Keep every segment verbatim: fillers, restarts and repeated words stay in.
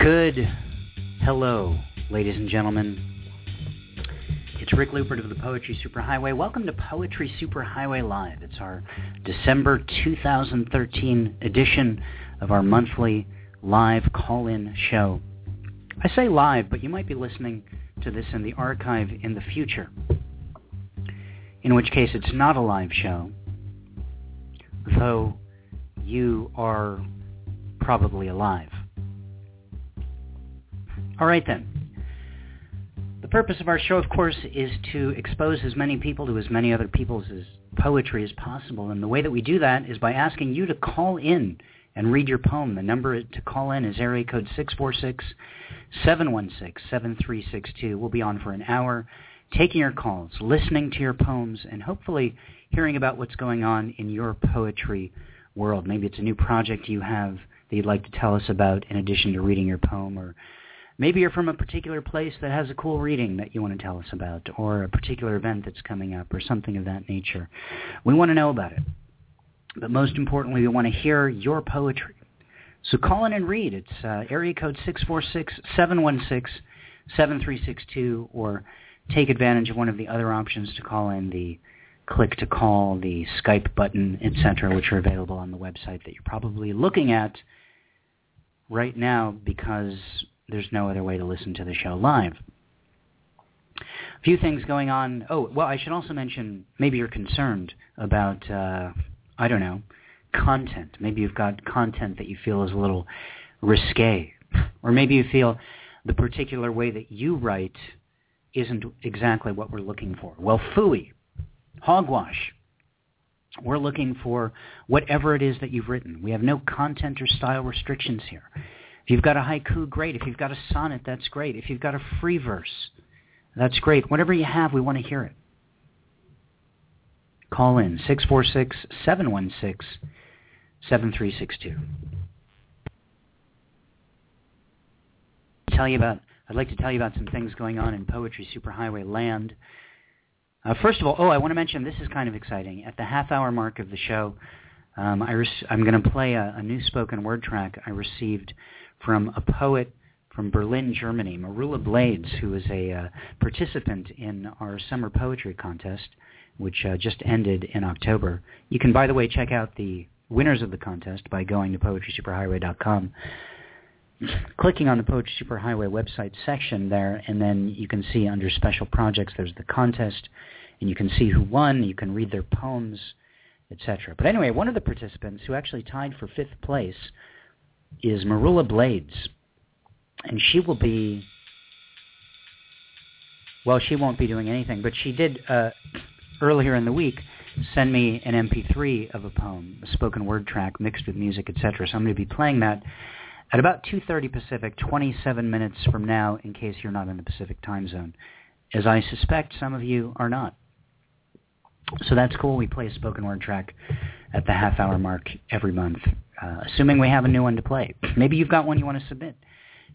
Good hello, ladies and gentlemen. It's Rick Lupert of the Poetry Superhighway. Welcome to Poetry Superhighway Live. It's our December two thousand thirteen edition of our monthly live call-in show. I say live, but you might be listening to this in the archive in the future, in which case it's not a live show, though you are probably alive. All right, then. The purpose of our show, of course, is to expose as many people to as many other people's poetry as possible. And the way that we do that is by asking you to call in and read your poem. The number to call in is area code six four six, seven one six, seven three six two. We'll be on for an hour taking your calls, listening to your poems, and hopefully hearing about what's going on in your poetry world. Maybe it's a new project you have that you'd like to tell us about in addition to reading your poem, or maybe you're from a particular place that has a cool reading that you want to tell us about, or a particular event that's coming up, or something of that nature. We want to know about it. But most importantly, we want to hear your poetry. So call in and read. It's uh, area code six four six, seven one six, seven three six two, or take advantage of one of the other options to call in, the click to call, the Skype button, et cetera, which are available on the website that you're probably looking at right now because there's no other way to listen to the show live. A few things going on. Oh, well, I should also mention, maybe you're concerned about, uh, I don't know, content. Maybe you've got content that you feel is a little risque. Or maybe you feel the particular way that you write isn't exactly what we're looking for. Well, phooey, hogwash. We're looking for whatever it is that you've written. We have no content or style restrictions here. If you've got a haiku, great. If you've got a sonnet, that's great. If you've got a free verse, that's great. Whatever you have, we want to hear it. Call in six four six, seven one six, seven three six two. Tell you about, I'd like to tell you about some things going on in Poetry Superhighway land. Uh, first of all, oh, I want to mention, this is kind of exciting. At the half-hour mark of the show, um, I res- I'm going to play a, a new spoken word track I received from a poet from Berlin, Germany, Maroula Blades, who is a uh, participant in our summer poetry contest, which uh, just ended in October. You can, by the way, check out the winners of the contest by going to Poetry Superhighway dot com, clicking on the Poetry Superhighway website section there, and then you can see under Special Projects there's the contest, and you can see who won, you can read their poems, et cetera. But anyway, one of the participants who actually tied for fifth place is Maroula Blades, and she will be, well, she won't be doing anything, but she did, uh, earlier in the week, send me an M P three of a poem, a spoken word track mixed with music, et cetera, so I'm going to be playing that at about two thirty Pacific, twenty-seven minutes from now, in case you're not in the Pacific time zone, as I suspect some of you are not. So that's cool. We play a spoken word track at the half-hour mark every month. Uh, assuming we have a new one to play. Maybe you've got one you want to submit.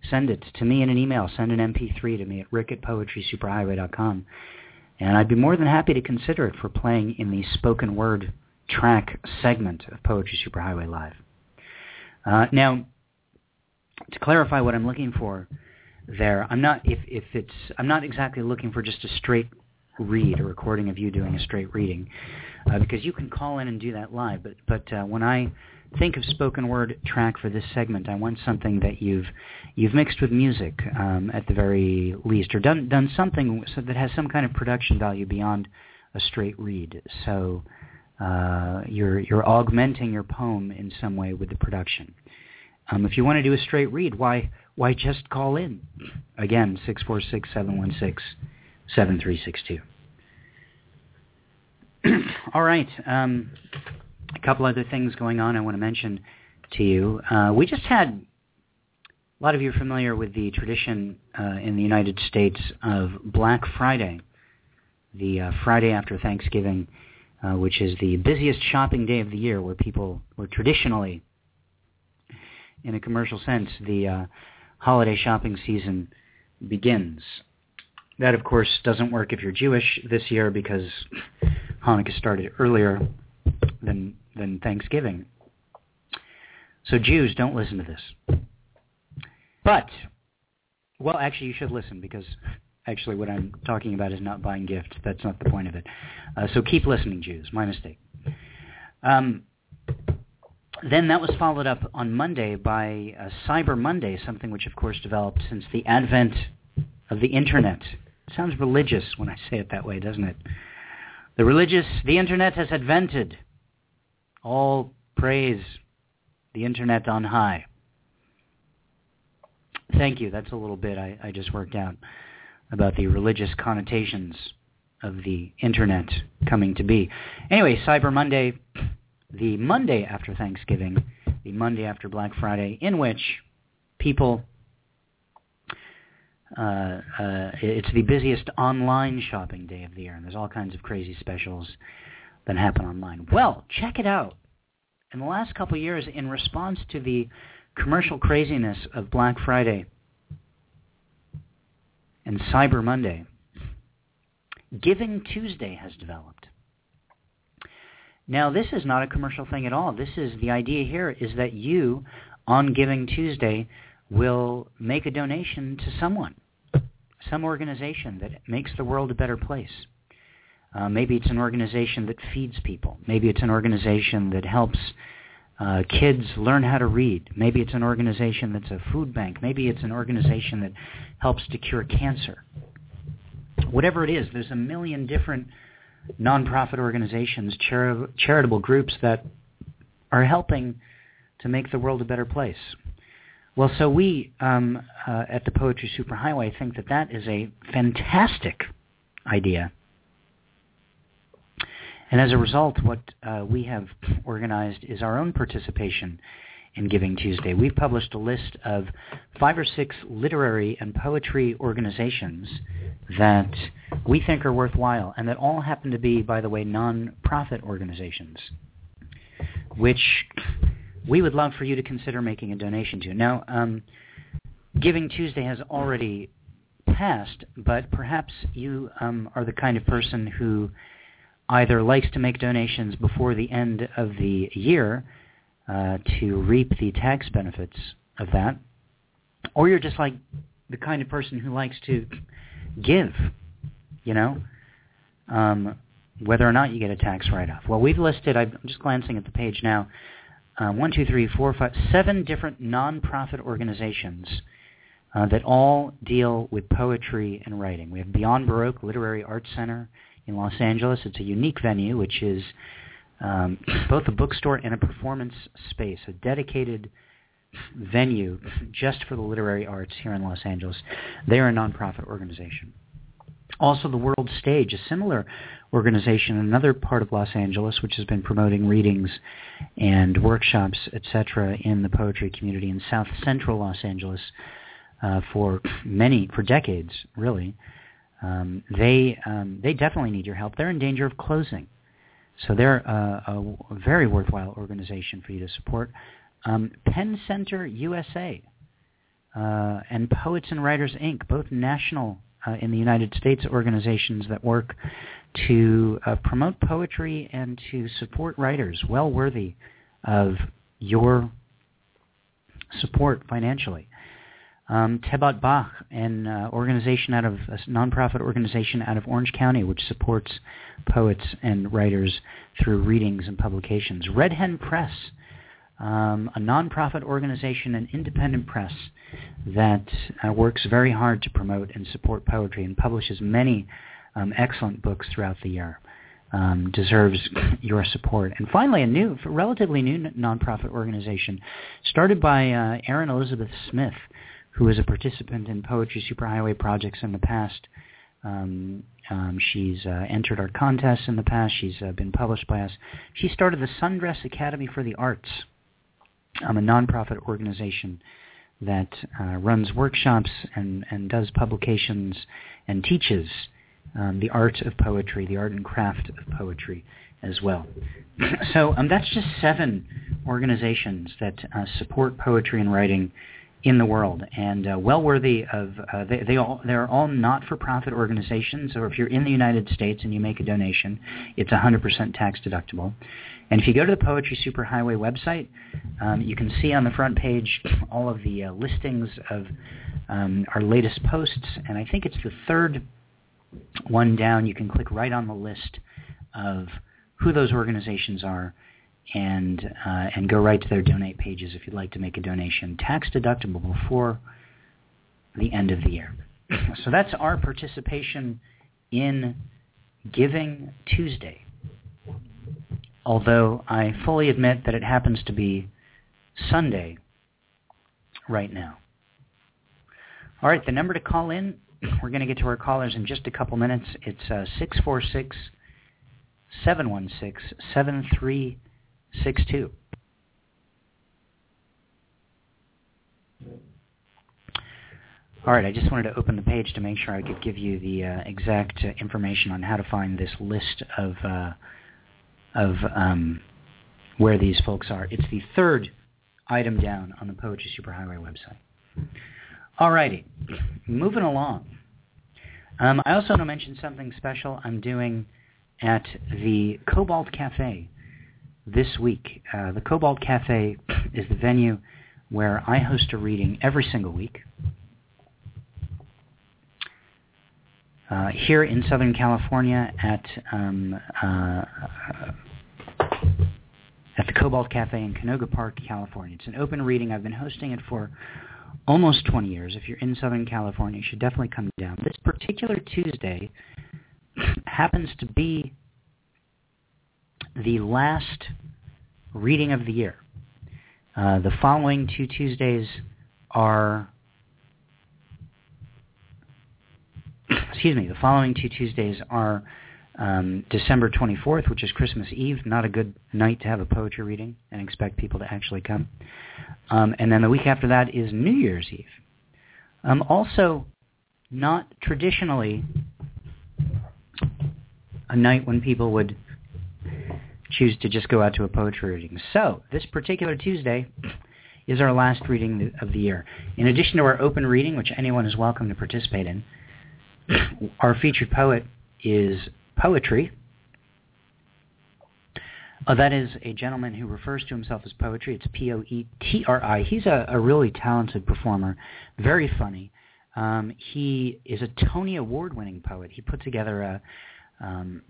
Send it to me in an email. Send an M P three to me at rick at poetry superhighway dot com. And I'd be more than happy to consider it for playing in the spoken word track segment of Poetry Superhighway Live. Uh, now, to clarify what I'm looking for there, I'm not if, if it's I'm not exactly looking for just a straight read, a recording of you doing a straight reading, uh, because you can call in and do that live. But, but uh, when I think of spoken word track for this segment, I want something that you've you've mixed with music, um, at the very least, or done done something so that has some kind of production value beyond a straight read. So uh, you're you're augmenting your poem in some way with the production. Um, if you want to do a straight read, why why just call in? Again, six four six, seven one six, seven three six two. All right. Um, a couple other things going on I want to mention to you. Uh, we just had, a lot of you are familiar with the tradition uh, in the United States of Black Friday, the uh, Friday after Thanksgiving, uh, which is the busiest shopping day of the year, where people were traditionally, in a commercial sense, the uh, holiday shopping season begins. That, of course, doesn't work if you're Jewish this year because Hanukkah started earlier than than Thanksgiving. So Jews, don't listen to this. But, well, actually, you should listen, because actually what I'm talking about is not buying gifts. That's not the point of it. Uh, so keep listening, Jews. My mistake. Um, then that was followed up on Monday by uh, Cyber Monday, something which, of course, developed since the advent of the Internet. It sounds religious when I say it that way, doesn't it? The religious, the Internet has advented. All praise the Internet on high. Thank you. That's a little bit I, I just worked out about the religious connotations of the Internet coming to be. Anyway, Cyber Monday, the Monday after Thanksgiving, the Monday after Black Friday, in which people, uh, uh, it's the busiest online shopping day of the year, and there's all kinds of crazy specials that happen online. Well, check it out. In the last couple of years, in response to the commercial craziness of Black Friday and Cyber Monday, Giving Tuesday has developed. Now, this is not a commercial thing at all. This is the idea here is that you, on Giving Tuesday, will make a donation to someone, some organization that makes the world a better place. Uh, maybe it's an organization that feeds people. Maybe it's an organization that helps Uh, kids learn how to read. Maybe it's an organization that's a food bank. Maybe it's an organization that helps to cure cancer. Whatever it is, there's a million different nonprofit organizations, chari- charitable groups that are helping to make the world a better place. Well, so we um, uh, at the Poetry Superhighway think that that is a fantastic idea. And as a result, what uh, we have organized is our own participation in Giving Tuesday. We've published a list of five or six literary and poetry organizations that we think are worthwhile, and that all happen to be, by the way, non-profit organizations, which we would love for you to consider making a donation to. Now, um, Giving Tuesday has already passed, but perhaps you um, are the kind of person who either likes to make donations before the end of the year uh, to reap the tax benefits of that, or you're just like the kind of person who likes to give, you know, um, whether or not you get a tax write-off. Well, we've listed, I'm just glancing at the page now, uh, one, two, three, four, five, seven different nonprofit organizations uh, that all deal with poetry and writing. We have Beyond Baroque Literary Arts Center in Los Angeles. It's a unique venue, which is um, both a bookstore and a performance space, a dedicated venue just for the literary arts here in Los Angeles. They're a nonprofit organization. Also, the World Stage, a similar organization in another part of Los Angeles, which has been promoting readings and workshops, et cetera, in the poetry community in South Central Los Angeles uh, for many, for decades, really. Um, they um, they definitely need your help. They're in danger of closing. So they're uh, a very worthwhile organization for you to support. Um, PEN Center U S A uh, and Poets and Writers Incorporated, both national uh, in the United States organizations that work to uh, promote poetry and to support writers, well worthy of your support financially. Um, Tebot Bach, an uh, organization out of a nonprofit organization out of Orange County, which supports poets and writers through readings and publications. Red Hen Press, um, a nonprofit organization, an independent press that uh, works very hard to promote and support poetry and publishes many um, excellent books throughout the year. um, deserves your support. And finally, a new, relatively new nonprofit organization started by uh, Erin Elizabeth Smith, who is a participant in Poetry Superhighway projects in the past. Um, um, she's uh, entered our contests in the past. She's uh, been published by us. She started the Sundress Academy for the Arts, um, a nonprofit organization that uh, runs workshops and, and does publications and teaches um, the art of poetry, the art and craft of poetry as well. So um, that's just seven organizations that uh, support poetry and writing in the world, and uh, well worthy of, uh, they, they all, they're all not-for-profit organizations, so if you're in the United States and you make a donation, it's one hundred percent tax deductible. And if you go to the Poetry Superhighway website, um, you can see on the front page all of the uh, listings of um, our latest posts, and I think it's the third one down. You can click right on the list of who those organizations are, and uh, and go right to their donate pages if you'd like to make a donation, tax deductible before the end of the year. So that's our participation in Giving Tuesday, although I fully admit that it happens to be Sunday right now. All right, the number to call in, we're going to get to our callers in just a couple minutes. It's uh, six four six, seven one six, seven three six two. All right, I just wanted to open the page to make sure I could give you the uh, exact uh, information on how to find this list of uh, of um, where these folks are. It's the third item down on the Poetry Superhighway website. All righty, moving along. Um, I also want to mention something special I'm doing at the Cobalt Café this week. Uh, the Cobalt Café is the venue where I host a reading every single week uh, here in Southern California at um, uh, at the Cobalt Café in Canoga Park, California. It's an open reading. I've been hosting it for almost twenty years. If you're in Southern California, you should definitely come down. This particular Tuesday happens to be the last reading of the year. Uh, the following two Tuesdays are, excuse me, the following two Tuesdays are um, December twenty-fourth, which is Christmas Eve, not a good night to have a poetry reading and expect people to actually come. Um, and then the week after that is New Year's Eve. Um, also, not traditionally a night when people would choose to just go out to a poetry reading. So this particular Tuesday is our last reading of the year. In addition to our open reading, which anyone is welcome to participate in, our featured poet is Poetry. Oh, that is a gentleman who refers to himself as Poetry. It's P O E T R I. He's a, a really talented performer, very funny. Um, he is a Tony Award-winning poet. He put together a... Um,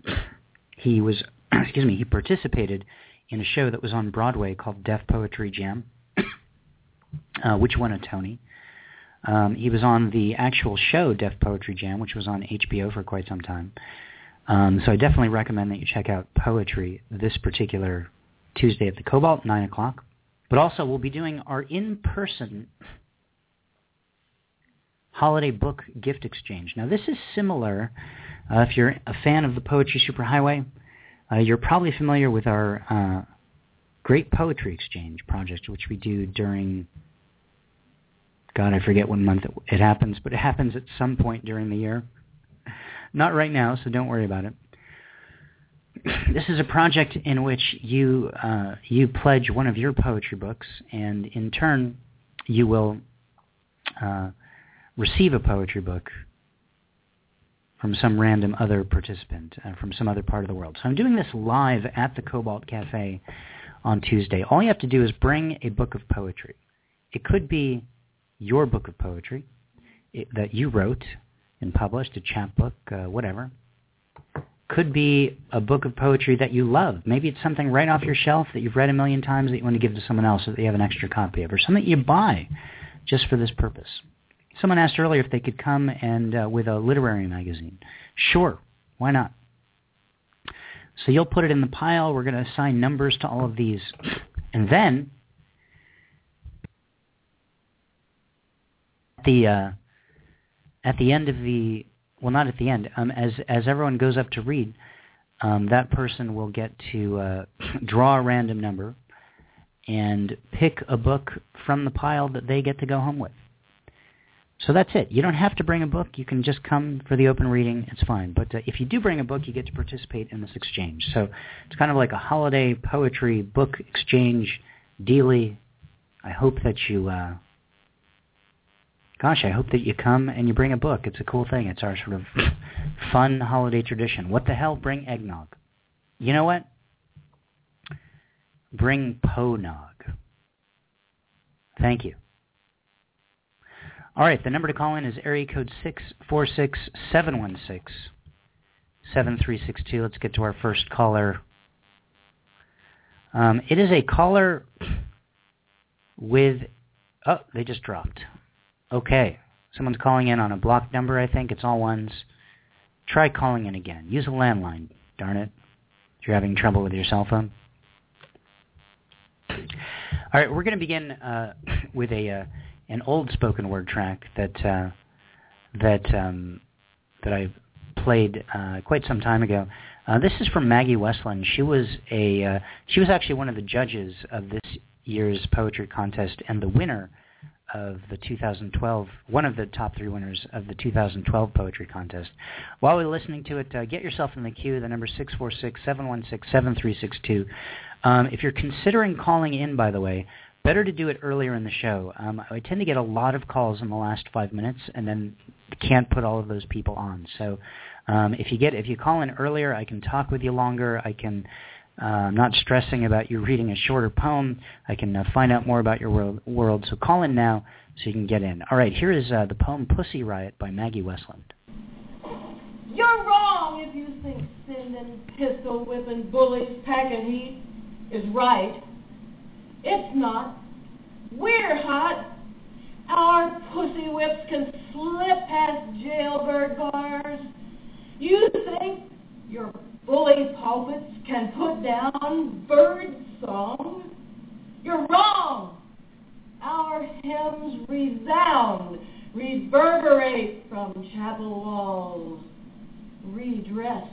he was... Excuse me, he participated in a show that was on Broadway called Deaf Poetry Jam, uh, which won a Tony. Um, he was on the actual show Deaf Poetry Jam, which was on H B O for quite some time. Um, so I definitely recommend that you check out Poetry this particular Tuesday at the Cobalt, nine o'clock. But also we'll be doing our in-person holiday book gift exchange. Now this is similar, uh, if you're a fan of the Poetry Superhighway, Uh, you're probably familiar with our uh, Great Poetry Exchange project, which we do during, God, I forget what month it, it happens, but it happens at some point during the year. Not right now, so don't worry about it. This is a project in which you uh, you pledge one of your poetry books, and in turn, you will uh, receive a poetry book from some random other participant uh, from some other part of the world. So I'm doing this live at the Cobalt Cafe on Tuesday. All you have to do is bring a book of poetry. It could be your book of poetry it, that you wrote and published, a chapbook, uh, whatever. Could be a book of poetry that you love. Maybe it's something right off your shelf that you've read a million times that you want to give to someone else so that they have an extra copy of, or something you buy just for this purpose. Someone asked earlier if they could come and uh, with a literary magazine. Sure, why not? So you'll put it in the pile. We're going to assign numbers to all of these. And then the uh, at the end of the, well, not at the end, um, as, as everyone goes up to read, um, that person will get to uh, draw a random number and pick a book from the pile that they get to go home with. So that's it. You don't have to bring a book. You can just come for the open reading. It's fine. But uh, if you do bring a book, you get to participate in this exchange. So it's kind of like a holiday poetry book exchange dealie. I hope that you, uh, gosh, I hope that you come and you bring a book. It's a cool thing. It's our sort of fun holiday tradition. What the hell? Bring eggnog. You know what? Bring po-nog. Thank you. All right, the number to call in is area code six four six, seven one six, seven three six two. Let's get to our first caller. Um, it is a caller with... Oh, they just dropped. Okay, someone's calling in on a blocked number, I think. It's all ones. Try calling in again. Use a landline, darn it, if you're having trouble with your cell phone. All right, we're going to begin uh, with a... Uh, an old spoken word track that uh, that um, that I played uh, quite some time ago. Uh, this is from Maggie Westland. She was a uh, she was actually one of the judges of this year's poetry contest and the winner of the two thousand twelve, one of the top three winners of the two thousand twelve poetry contest. While we're listening to it, uh, get yourself in the queue. The number six four six, seven one six, seven three six two. Um, if you're considering calling in, by the way, better to do it earlier in the show. Um, I tend to get a lot of calls in the last five minutes, and then can't put all of those people on. So, um, if you get if you call in earlier, I can talk with you longer. I can. Uh, I'm not stressing about you reading a shorter poem. I can uh, find out more about your world, world. So call in now so you can get in. All right, here is uh, the poem "Pussy Riot" by Maggie Westland. You're wrong if you think sending pistol whipping bullies packing heat is right. It's not. We're hot. Our pussy whips can slip past jailbird bars. You think your bully pulpits can put down bird song? You're wrong. Our hymns resound, reverberate from chapel walls. Redress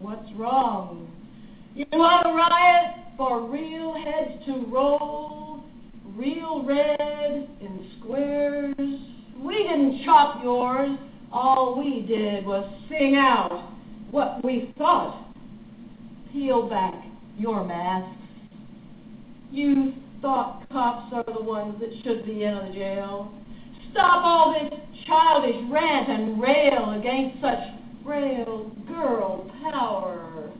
what's wrong. You want a riot? For real heads to roll, real red in squares. We didn't chop yours. All we did was sing out what we thought. Peel back your masks. You thought cops are the ones that should be in the jail. Stop all this childish rant and rail against such frail girl power.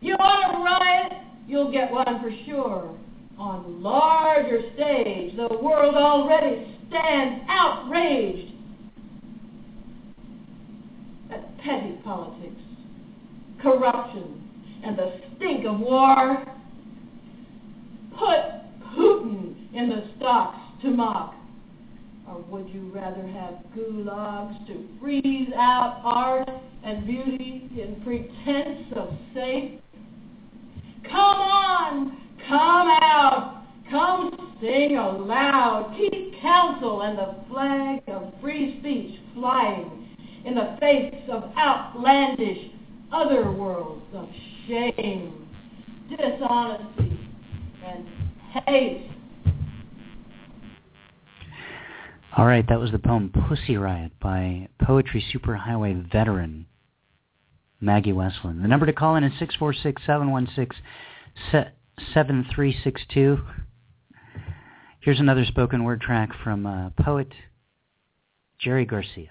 You want to riot? You'll get one for sure. On larger stage, the world already stands outraged at petty politics, corruption, and the stink of war. Put Putin in the stocks to mock. Or would you rather have gulags to freeze out art and beauty in pretense of safe? Come on, come out, come sing aloud, keep counsel and the flag of free speech flying in the face of outlandish other worlds of shame, dishonesty, and hate. All right, that was the poem Pussy Riot by Poetry Superhighway veteran Maggie Westland. The number to call in is six four six, seven one six, seven three six two. Here's another spoken word track from uh, poet Jerry Garcia.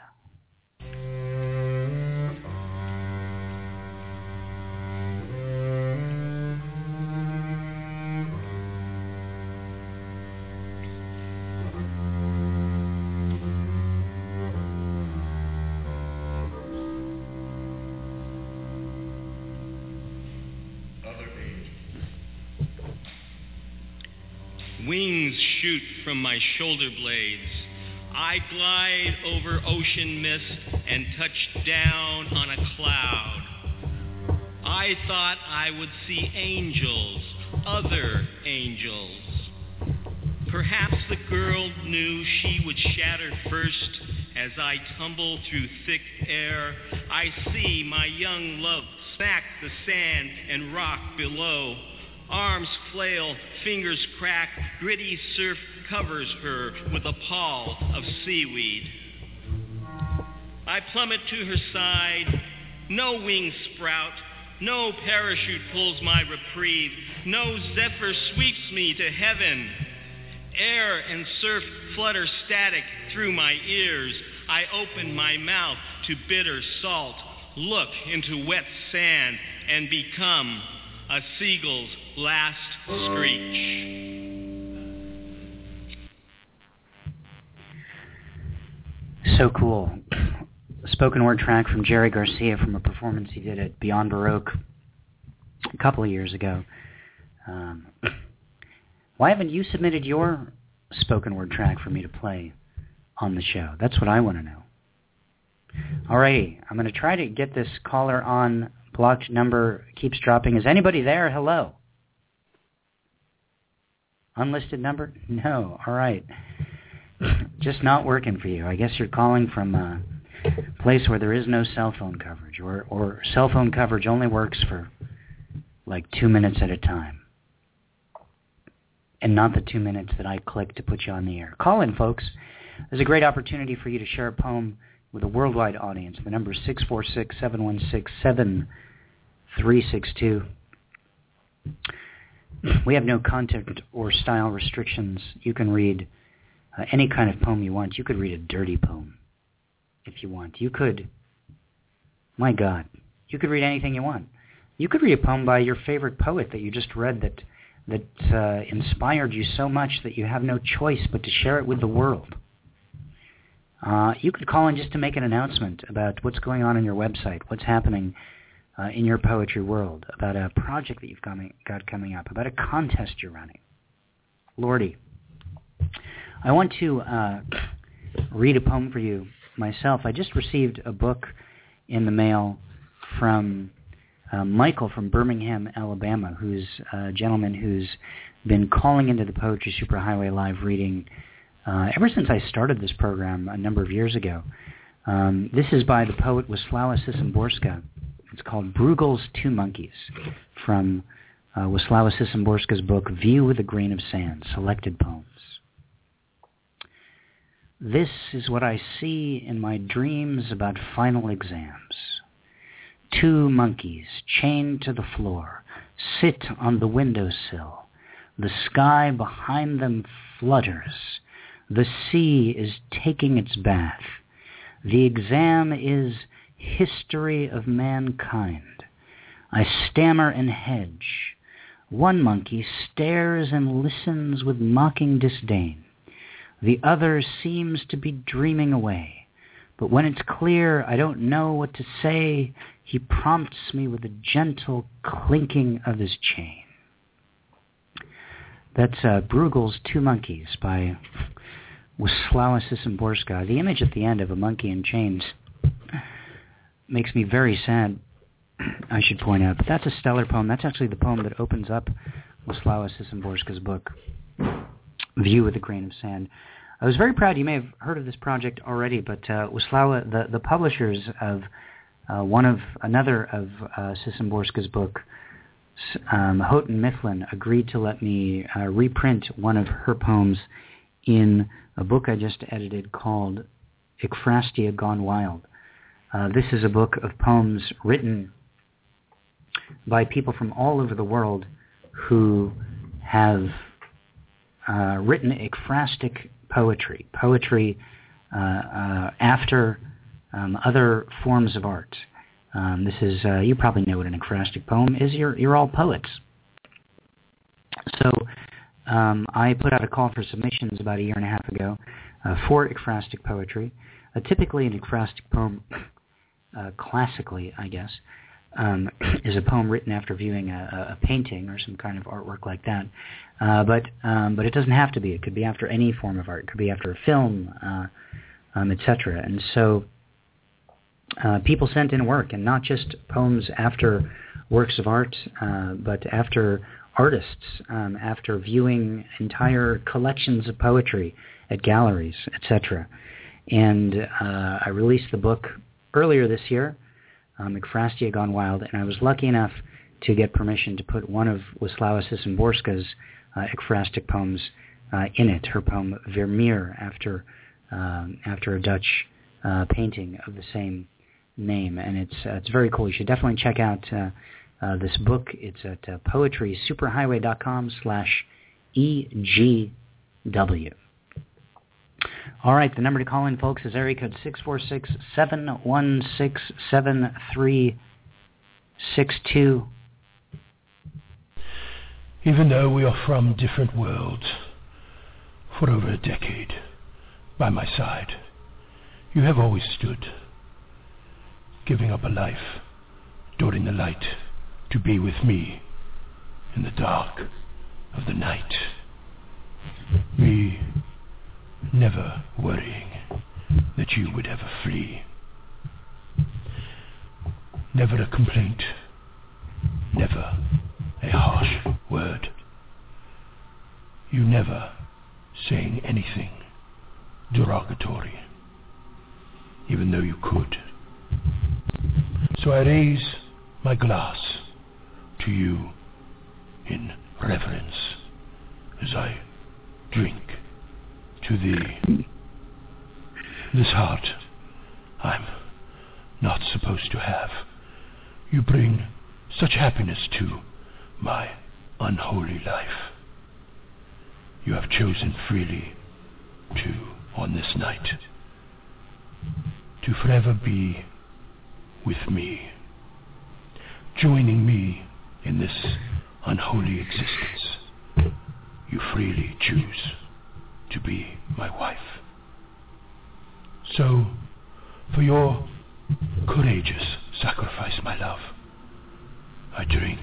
Shoot from my shoulder blades. I glide over ocean mist and touch down on a cloud. I thought I would see angels, other angels. Perhaps the girl knew she would shatter first as I tumble through thick air. I see my young love smack the sand and rock below. Arms flail, fingers crack, gritty surf covers her with a pall of seaweed. I plummet to her side, no wings sprout, no parachute pulls my reprieve, no zephyr sweeps me to heaven. Air and surf flutter static through my ears. I open my mouth to bitter salt, look into wet sand, and become a seagull's last screech. So cool. Spoken word track from Jerry Garcia from a performance he did at Beyond Baroque a couple of years ago. Um, why haven't you submitted your spoken word track for me to play on the show? That's what I want to know. Alrighty, I'm going to try to get this caller on. Blocked number keeps dropping. Is anybody there? Hello. Unlisted number? No. All right. Just not working for you. I guess you're calling from a place where there is no cell phone coverage, or, or cell phone coverage only works for like two minutes at a time, and not the two minutes that I click to put you on the air. Call in, folks. There's a great opportunity for you to share a poem with a worldwide audience. The number is six four six, seven one six, seven three six two. We have no content or style restrictions. You can read Uh, any kind of poem you want. You could read a dirty poem if you want. You could, my God, you could read anything you want. You could read a poem by your favorite poet that you just read that that uh, inspired you so much that you have no choice but to share it with the world. Uh, you could call in just to make an announcement about what's going on in your website, what's happening uh, in your poetry world, about a project that you've coming, got coming up, about a contest you're running. Lordy. I want to uh, read a poem for you myself. I just received a book in the mail from uh, Michael from Birmingham, Alabama, who's a gentleman who's been calling into the Poetry Superhighway live reading uh, ever since I started this program a number of years ago. Um, this is by the poet Wisława Szymborska. It's called Bruegel's Two Monkeys, from uh, Wisława Szymborska's book View with a Grain of Sand, Selected Poems. This is what I see in my dreams about final exams. Two monkeys chained to the floor sit on the windowsill. The sky behind them flutters. The sea is taking its bath. The exam is history of mankind. I stammer and hedge. One monkey stares and listens with mocking disdain. The other seems to be dreaming away, but when it's clear I don't know what to say, he prompts me with a gentle clinking of his chain. That's uh, Bruegel's Two Monkeys by Wisława Szymborska. The image at the end of a monkey in chains makes me very sad, I should point out. But that's a stellar poem. That's actually the poem that opens up Wisława Szymborska's book, View with a Grain of Sand. I was very proud. You may have heard of this project already, but uh, Wisława, the, the publishers of uh, one of another of uh, Szymborska's book, um, Houghton Mifflin, agreed to let me uh, reprint one of her poems in a book I just edited called Ekphrastia Gone Wild. Uh, this is a book of poems written by people from all over the world who have Uh, written ekphrastic poetry, poetry uh, uh, after um, other forms of art. Um, this is, uh, you probably know what an ekphrastic poem is. You're, you're all poets. So um, I put out a call for submissions about a year and a half ago uh, for ekphrastic poetry. Uh, typically an ekphrastic poem, uh, classically, I guess, Um, is a poem written after viewing a, a painting or some kind of artwork like that. Uh, but um, but it doesn't have to be. It could be after any form of art. It could be after a film, uh, um, et cetera. And so uh, people sent in work, and not just poems after works of art, uh, but after artists, um, after viewing entire collections of poetry at galleries, et cetera. And uh, I released the book earlier this year, um, Ekphrastia Gone Wild, and I was lucky enough to get permission to put one of Wisława Szymborska's uh, ekphrastic poems uh, in it, her poem Vermeer, after um, after a Dutch uh, painting of the same name. And it's uh, it's very cool. You should definitely check out uh, uh, this book. It's at uh, Poetry Superhighway dot com slash E G W. All right, the number to call in, folks, is area code six four six, seven one six, seven three six two. Even though we are from different worlds, for over a decade, by my side, you have always stood, giving up a life during the light to be with me in the dark of the night. Me never worrying that you would ever flee. Never a complaint, never a harsh word. You never saying anything derogatory, even though you could. So I raise my glass to you in reverence as I drink to thee. This heart I'm not supposed to have. You bring such happiness to my unholy life. You have chosen freely to, on this night, to forever be with me, joining me in this unholy existence. You freely choose to be my wife. So, for your courageous sacrifice, my love, I drink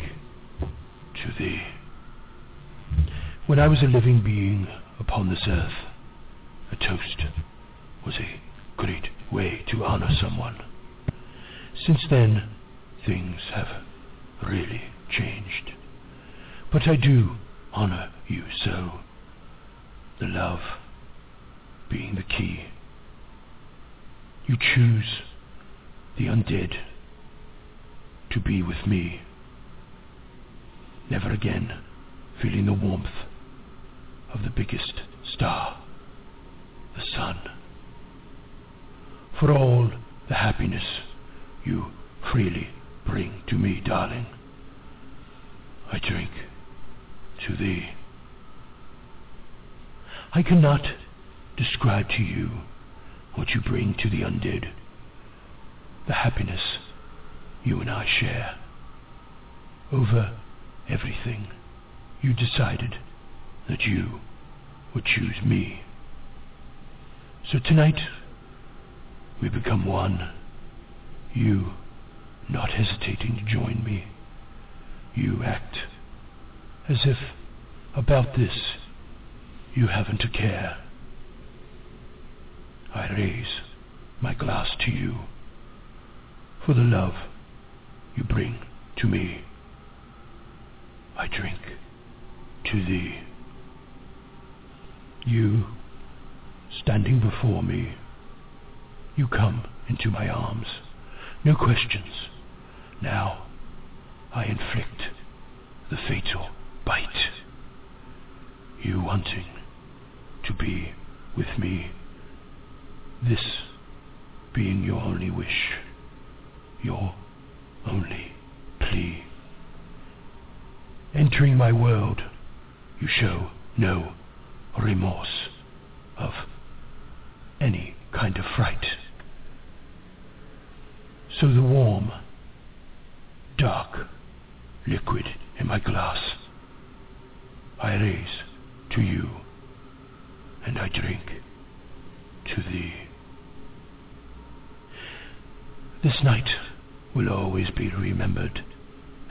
to thee. When I was a living being upon this earth, a toast was a great way to honor someone. Since then, things have really changed. But I do honor you so, the love being the key. You choose the undead to be with me, never again feeling the warmth of the biggest star, the sun. For all the happiness you freely bring to me, darling, I drink to thee. I cannot describe to you what you bring to the undead, the happiness you and I share over everything. You decided that you would choose me. So tonight, we become one. You not hesitating to join me. You act as if about this you haven't a care. I raise my glass to you for the love you bring to me. I drink to thee. You, standing before me, you come into my arms. No questions. Now I inflict the fatal bite. You wanting to be with me, this being your only wish, your only plea. Entering my world, you show no remorse of any kind of fright. So the warm, dark liquid in my glass, I raise to you, and I drink to thee. This night will always be remembered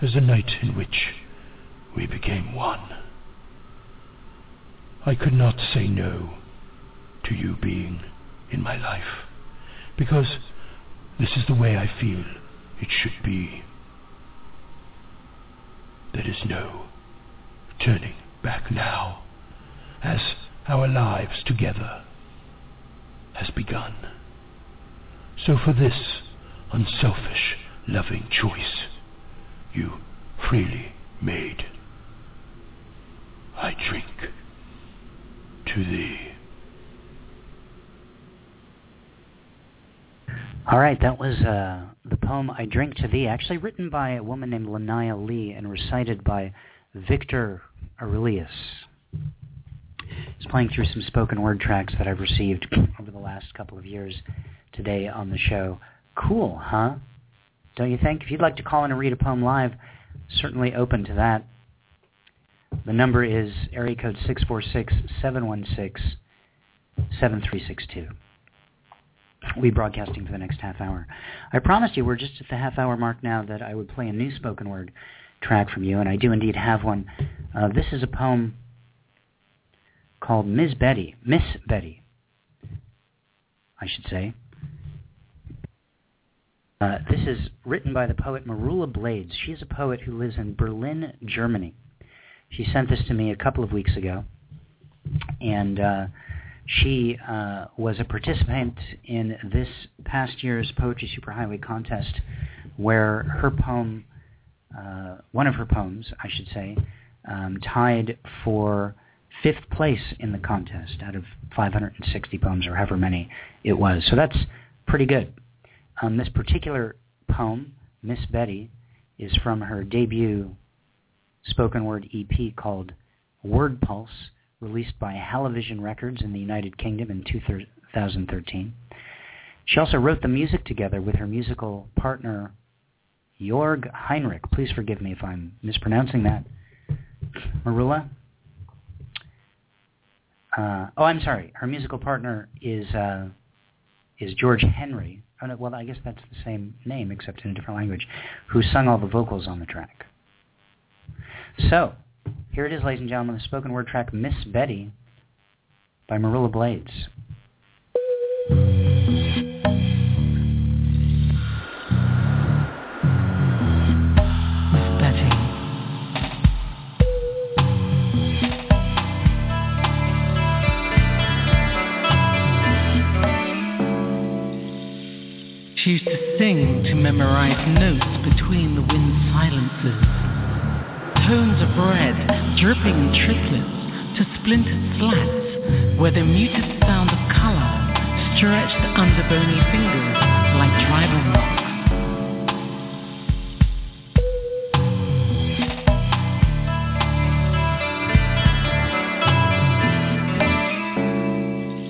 as the night in which we became one. I could not say no to you being in my life, because this is the way I feel it should be. There is no turning back now, as our lives together has begun. So for this unselfish, loving choice you freely made, I drink to thee. All right, that was uh, the poem I Drink to Thee, actually written by a woman named Lanaya Lee and recited by Victor Aurelius. He's playing through some spoken word tracks that I've received over the last couple of years today on the show. Cool, huh? Don't you think? If you'd like to call in and read a poem live, certainly open to that. The number is area code six four six, seven one six, seven three six two. We'll be broadcasting for the next half hour. I promised you we're just at the half hour mark now that I would play a new spoken word track from you, and I do indeed have one. Uh, this is a poem called Miss Betty, Miss Betty, I should say. Uh, this is written by the poet Maroula Blades. She is a poet who lives in Berlin, Germany. She sent this to me a couple of weeks ago, and uh, she uh, was a participant in this past year's Poetry Superhighway contest, where her poem, uh, one of her poems, I should say, um, tied for fifth place in the contest out of five hundred sixty poems, or however many it was. So that's pretty good. Um, this particular poem, Miss Betty, is from her debut spoken word E P called Word Pulse, released by Halavision Records in the United Kingdom in two thousand thirteen. She also wrote the music together with her musical partner, Jorg Heinrich. Please forgive me if I'm mispronouncing that. Maroula? Uh, oh, I'm sorry. Her musical partner is uh, is George Henry. Oh, no, well, I guess that's the same name, except in a different language, who sung all the vocals on the track. So, here it is, ladies and gentlemen, the spoken word track, Miss Betty, by Maroula Blades. Betty. She used to sing to memorize notes between the wind silences. Tones of red, dripping in triplets to splintered slats, where the muted sound of color stretched under bony fingers like tribal knots.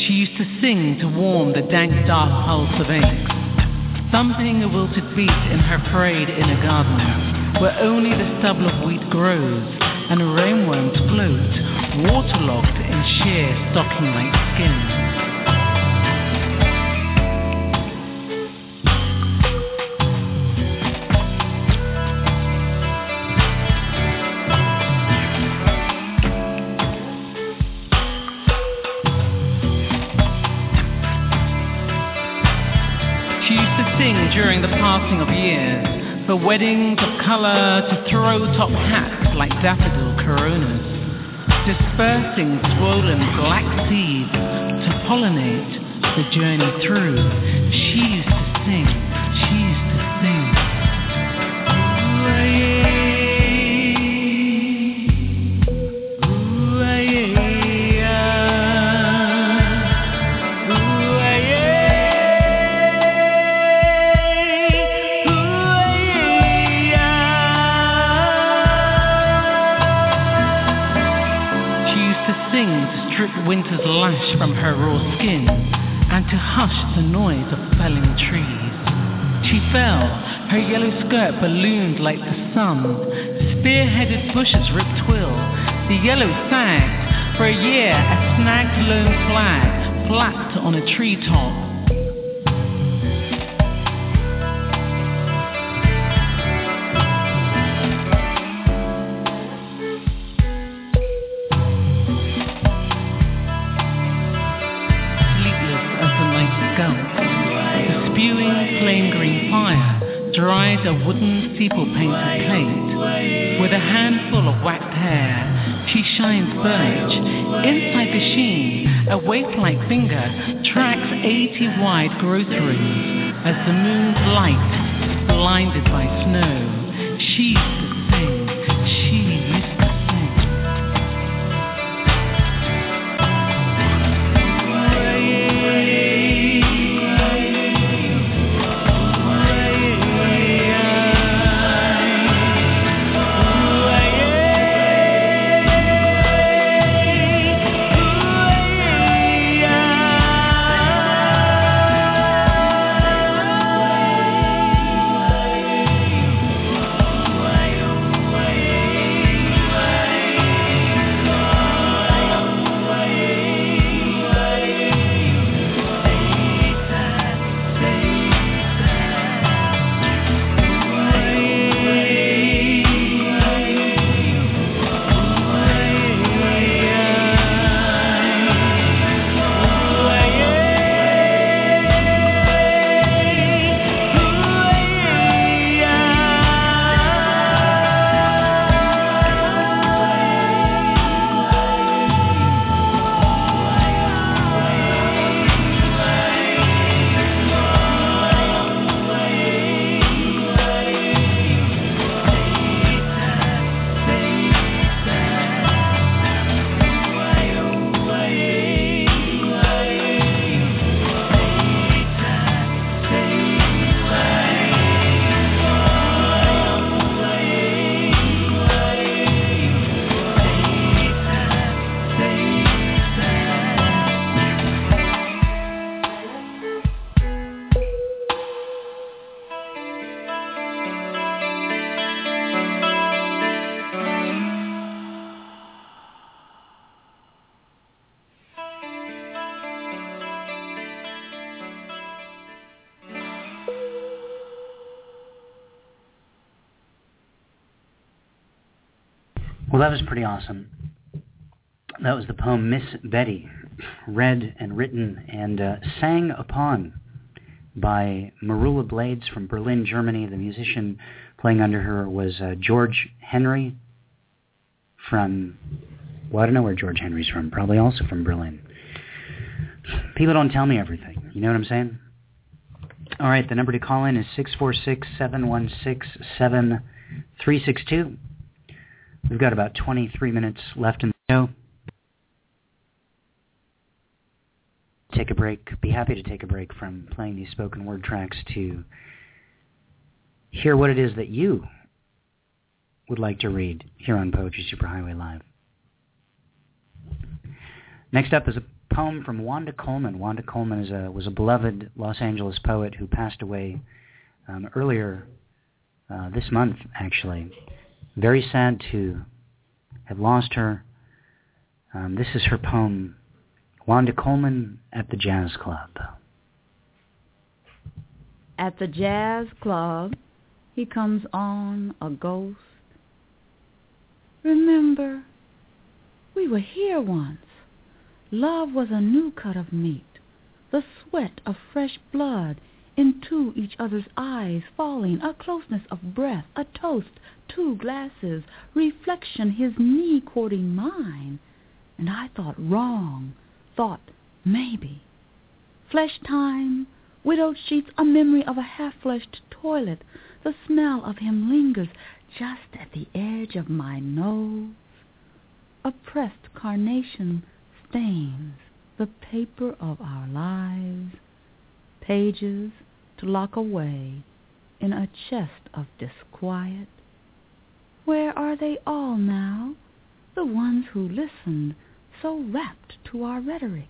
She used to sing to warm the dank, dark pulse of angst, thumping a wilted beat in her frayed inner garden, where only the stubble of wheat grows and rainworms float, waterlogged in sheer stocking-like skin. She used to sing during the passing of years, for weddings of colour to throw top hats like daffodil coronas, dispersing swollen black seeds to pollinate the journey through. She used to sing, she used to sing. Winter's lash from her raw skin, and to hush the noise of felling trees. She fell, her yellow skirt ballooned like the sun, spear-headed bushes ripped twill, the yellow sagged. For a year, a snagged lone flag flapped on a treetop. A wooden steeple-painted plate with a hand full of whacked hair. She shines birch, inside the sheen, a waist-like finger tracks eighty-wide groceries as the moon's light is blinded by snow. She's the thing, she is the thing. Well, that was pretty awesome. That was the poem Miss Betty, read and written and uh, sang upon by Maroula Blades from Berlin, Germany. The musician playing under her was uh, George Henry from, well, I don't know where George Henry's from, probably also from Berlin. People don't tell me everything, you know what I'm saying? All right, the number to call in is six four six, seven one six, seven three six two. We've got about twenty-three minutes left in the show. Take a break. Be happy to take a break from playing these spoken word tracks to hear what it is that you would like to read here on Poetry Superhighway Live. Next up is a poem from Wanda Coleman. Wanda Coleman is a, was a beloved Los Angeles poet who passed away um, earlier uh, this month, actually. Very sad to have lost her. Um, this is her poem, Wanda Coleman at the Jazz Club. At the jazz club, he comes on a ghost. Remember, we were here once. Love was a new cut of meat, the sweat of fresh blood, into each other's eyes falling, a closeness of breath, a toast, two glasses, reflection, his knee courting mine, and I thought wrong, thought maybe. Flesh time, widowed sheets, a memory of a half-fleshed toilet, the smell of him lingers just at the edge of my nose. Oppressed carnation stains the paper of our lives, pages to lock away in a chest of disquiet. Where are they all now, the ones who listened so rapt to our rhetoric,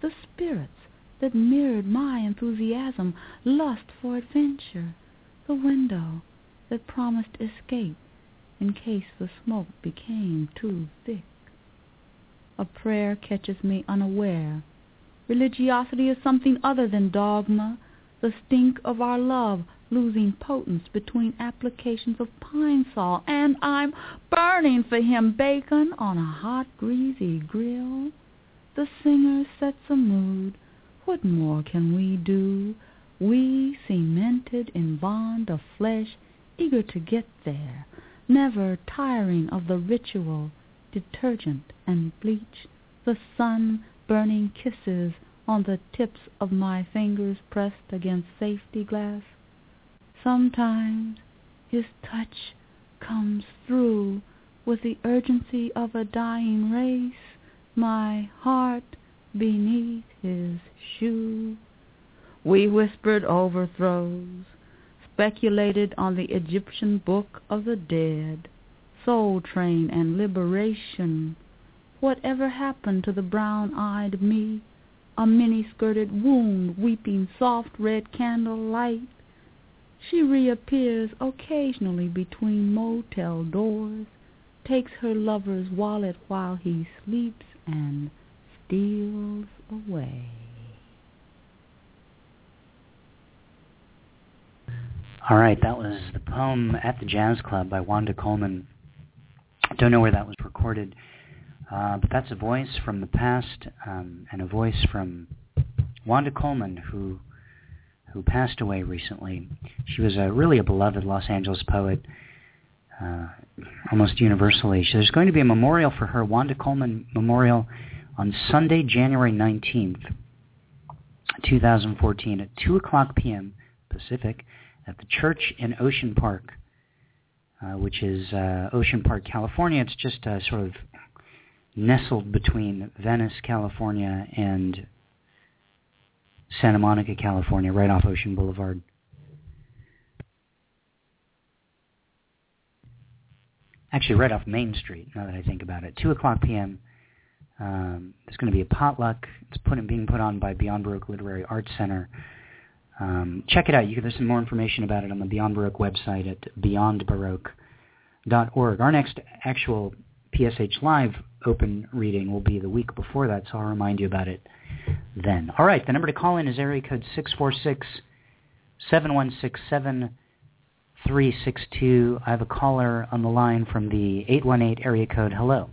the spirits that mirrored my enthusiasm, lust for adventure, the window that promised escape in case the smoke became too thick? A prayer catches me unaware. Religiosity is something other than dogma, the stink of our love losing potence between applications of pine saw, and I'm burning for him, bacon on a hot, greasy grill. The singer sets a mood. What more can we do? We cemented in bond of flesh, eager to get there, never tiring of the ritual, detergent and bleach, the sun burning kisses on the tips of my fingers pressed against safety glass. Sometimes his touch comes through with the urgency of a dying race, my heart beneath his shoe. We whispered overthrows, speculated on the Egyptian Book of the Dead, Soul Train and Liberation. Whatever happened to the brown-eyed me, a mini-skirted wound weeping soft red candle light? She reappears occasionally between motel doors, takes her lover's wallet while he sleeps, and steals away. All right, that was the poem At the Jazz Club by Wanda Coleman. Don't know where that was recorded, uh, but that's a voice from the past, um, and a voice from Wanda Coleman, who who passed away recently. She was a, really a beloved Los Angeles poet, uh, almost universally. So there's going to be a memorial for her, Wanda Coleman Memorial, on Sunday, January nineteenth, twenty fourteen, at two o'clock p.m. Pacific, at the church in Ocean Park, uh, which is uh, Ocean Park, California. It's just uh, sort of nestled between Venice, California, and Santa Monica, California, right off Ocean Boulevard. Actually, right off Main Street, now that I think about it. two o'clock p.m. Um, there's going to be a potluck. It's put, being put on by Beyond Baroque Literary Arts Center. Um, check it out. You can, there's some more information about it on the Beyond Baroque website at beyond baroque dot org. Our next actual P S H Live open reading will be the week before that, so I'll remind you about it then. All right, the number to call in is area code six four six, seven one six, seven three six two. I have a caller on the line from the eight one eight area code. Hello.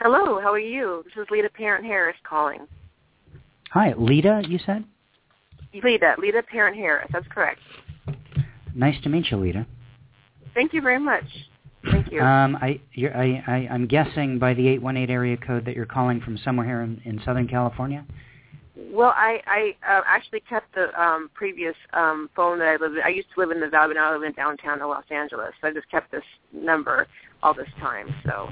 Hello, how are you? This is Lita Parent-Harris calling. Hi, Lita, you said? Lita, Lita Parent-Harris, that's correct. Nice to meet you, Lita. Thank you very much. Thank you. Um, I, you're, I, I, I'm guessing by the eight one eight area code that you're calling from somewhere here in, in Southern California? Well, I, I uh, actually kept the um, previous um, phone that I lived in. I used to live in the Valley, but now I live in downtown Los Angeles. So I just kept this number all this time, so,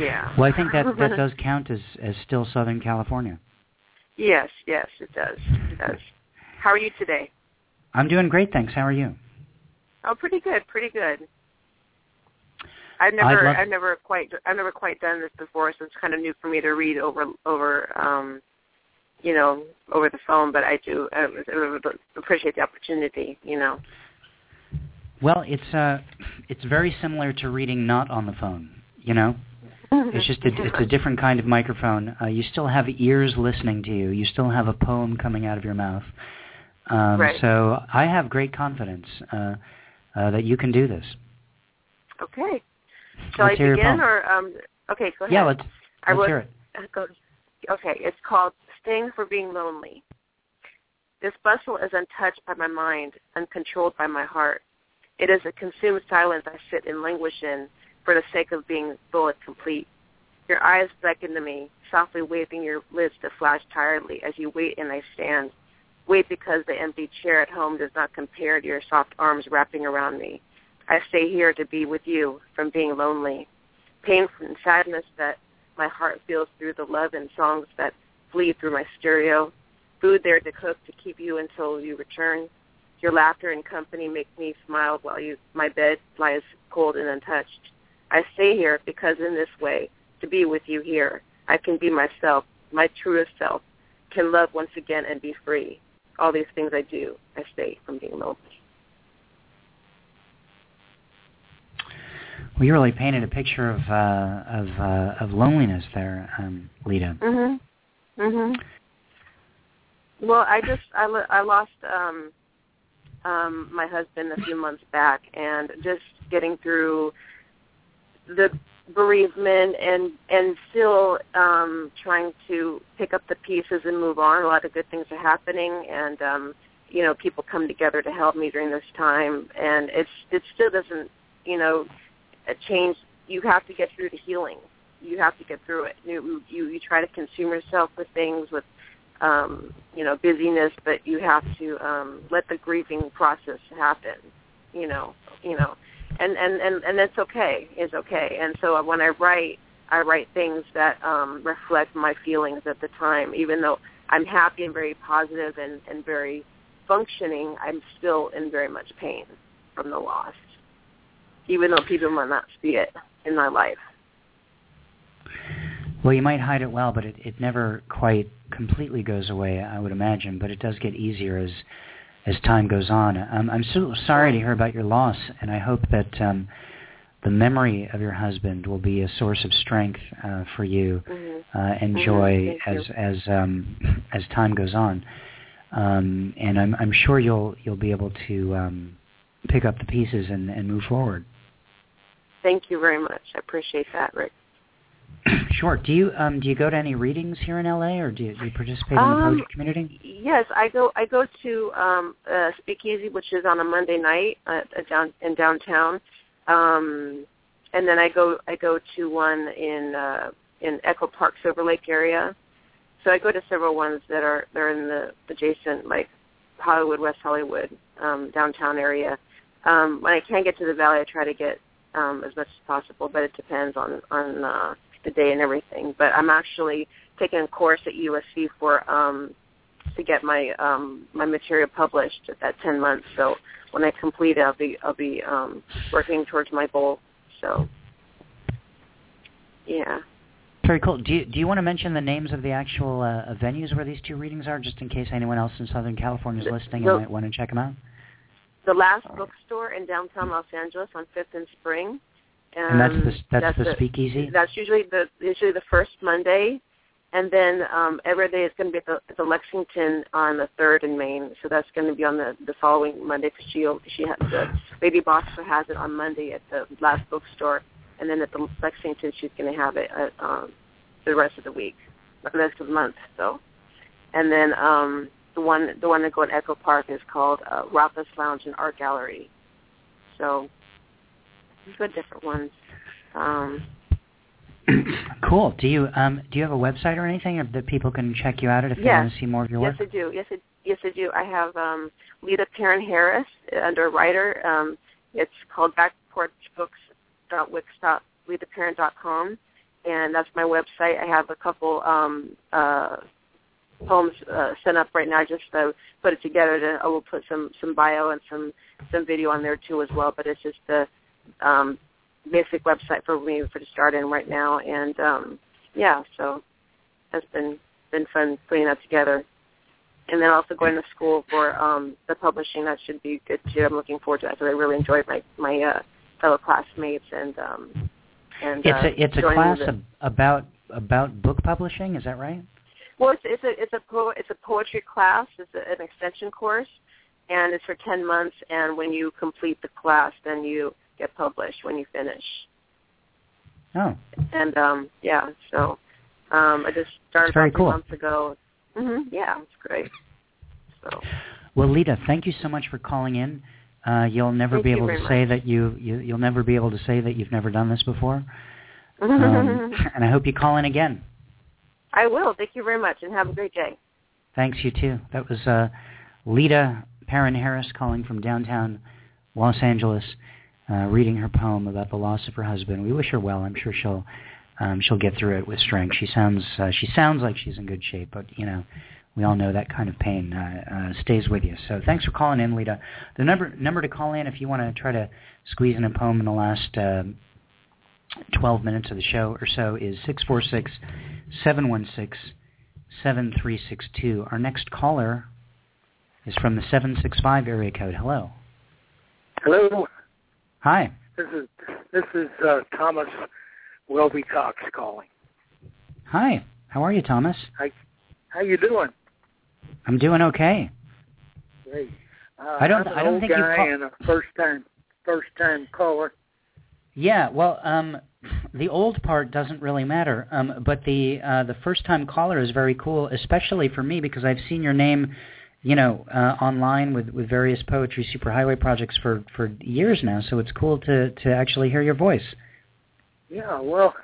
yeah. Well, I think that, that does count as, as still Southern California. Yes, yes, it does. It does. How are you today? I'm doing great, thanks. How are you? Oh, pretty good, pretty good. I've never, I've never quite, I've never quite done this before, so it's kind of new for me to read over, over, um, you know, over the phone. But I do I appreciate the opportunity, you know. Well, it's, uh, it's very similar to reading not on the phone, you know. It's just a, it's a different kind of microphone. Uh, you still have ears listening to you. You still have a poem coming out of your mouth. Um, right. So I have great confidence uh, uh, that you can do this. Okay. Shall let's I begin? Or um, okay, go ahead. Yeah, let's, I let's will, hear it. Okay, it's called Sting for Being Lonely. This bustle is untouched by my mind, uncontrolled by my heart. It is a consumed silence I sit and languish in for the sake of being bullet complete. Your eyes beckon to me, softly waving your lids to flash tiredly as you wait and I stand. Wait because the empty chair at home does not compare to your soft arms wrapping around me. I stay here to be with you from being lonely. Pain from sadness that my heart feels through the love and songs that flee through my stereo. Food there to cook to keep you until you return. Your laughter and company make me smile while you, my bed lies cold and untouched. I stay here because in this way, to be with you here, I can be myself, my truest self, can love once again and be free. All these things I do, I stay from being lonely. Well, you really painted a picture of uh, of, uh, of loneliness there, um, Lita. Mhm. Mhm. Well, I just I, lo- I lost um, um, my husband a few months back, and just getting through the bereavement and and still um, trying to pick up the pieces and move on. A lot of good things are happening, and um, you know, people come together to help me during this time. And it's it still doesn't you know, a change. You have to get through the healing. You have to get through it. You, you, you try to consume yourself with things, with, um, you know, busyness, but you have to um, let the grieving process happen, you know, you know. And, and, and, and that's okay, is okay. And so when I write, I write things that um, reflect my feelings at the time. Even though I'm happy and very positive and, and very functioning, I'm still in very much pain from the loss, even though people might not see it in my life. Well, you might hide it well, but it, it never quite completely goes away, I would imagine, but it does get easier as as time goes on. Um, I'm so sorry to hear about your loss, and I hope that um, the memory of your husband will be a source of strength uh, for you mm-hmm. uh, and mm-hmm. joy as as um, as time goes on. Um, and I'm, I'm sure you'll you'll be able to um, pick up the pieces and, and move forward. Thank you very much. I appreciate that, Rick. Sure. Do you um, do you go to any readings here in L A, or do you, do you participate um, in the poetry community? Yes, I go. I go to um, uh, Speakeasy, which is on a Monday night uh, down in downtown, um, and then I go. I go to one in uh, in Echo Park, Silver Lake area. So I go to several ones that are they're in the adjacent, like Hollywood, West Hollywood, um, downtown area. Um, when I can't get to the Valley, I try to get um, as much as possible, but it depends on on. Uh, the day and everything, but I'm actually taking a course at U S C for um, to get my um, my material published at that ten months. So when I complete it, I'll be I'll be um, working towards my goal. So yeah, very cool. Do you, do you want to mention the names of the actual uh, venues where these two readings are, just in case anyone else in Southern California is listening the, and might want to check them out? The Last Bookstore in downtown Los Angeles on Fifth and Spring. Um, and that's the, that's, that's the Speakeasy? That's usually the usually the first Monday. And then um, every day it's going to be at the, at the Lexington on the third in Maine. So that's going to be on the, the following Monday, because she, she has the Lady Boxer has it on Monday at the Last Bookstore. And then at the Lexington, she's going to have it at, um, the rest of the week, the rest of the month. So, and then um, the one the one that goes in Echo Park is called uh, Rappa's Lounge and Art Gallery. So... good different ones. Um, cool. Do you um, do you have a website or anything that people can check you out at if yes. they want to see more of your work? Yes, I do. Yes, I, yes, I do. I have um, Lita Parent-Harris under writer. Um, it's called back porch books dot wix dot lita parent dot com, and that's my website. I have a couple um, uh, poems uh, sent up right now. I just uh, put it together. To, I will put some, some bio and some some video on there too as well. But it's just the Um, basic website for me for to start in right now, and um, yeah, so it's been been fun putting that together, and then also going to school for um, the publishing. That should be good too. I'm looking forward to that because I really enjoyed my my uh, fellow classmates and um, and it's uh, a it's a class the, about about book publishing. Is that right? Well, it's it's a it's a po- it's a poetry class. It's a, an extension course, and it's for ten months. And when you complete the class, then you get published when you finish. Oh. And, um, yeah, so um, I just started about two cool. months ago. Mm-hmm. Yeah, it's great. So. Well, Lita, thank you so much for calling in. Uh, you'll never thank be able to much. say that you, you you'll never be able to say that you've never done this before. Um, and I hope you call in again. I will. Thank you very much, and have a great day. Thanks, you too. That was uh, Lita Parent-Harris calling from downtown Los Angeles. Uh, reading her poem about the loss of her husband. We wish her well. I'm sure she'll um, she'll get through it with strength. She sounds uh, she sounds like she's in good shape, but you know, we all know that kind of pain uh, uh, stays with you. So thanks for calling in, Lita. The number number to call in if you want to try to squeeze in a poem in the last uh, twelve minutes of the show or so is six four six, seven one six, seven three six two. Our next caller is from the seven six five area code. Hello. Hello. Hi. This is this is uh, Thomas Welby Cox calling. Hi. How are you, Thomas? Hi. How you doing? I'm doing okay. Great. Uh, I don't. I'm an I don't old think guy you call- and a first time first time caller. Yeah. Well, um, the old part doesn't really matter, um, but the uh, the first time caller is very cool, especially for me because I've seen your name you know, uh, online with, with various Poetry Superhighway projects for, for years now, so it's cool to, to actually hear your voice. Yeah, well,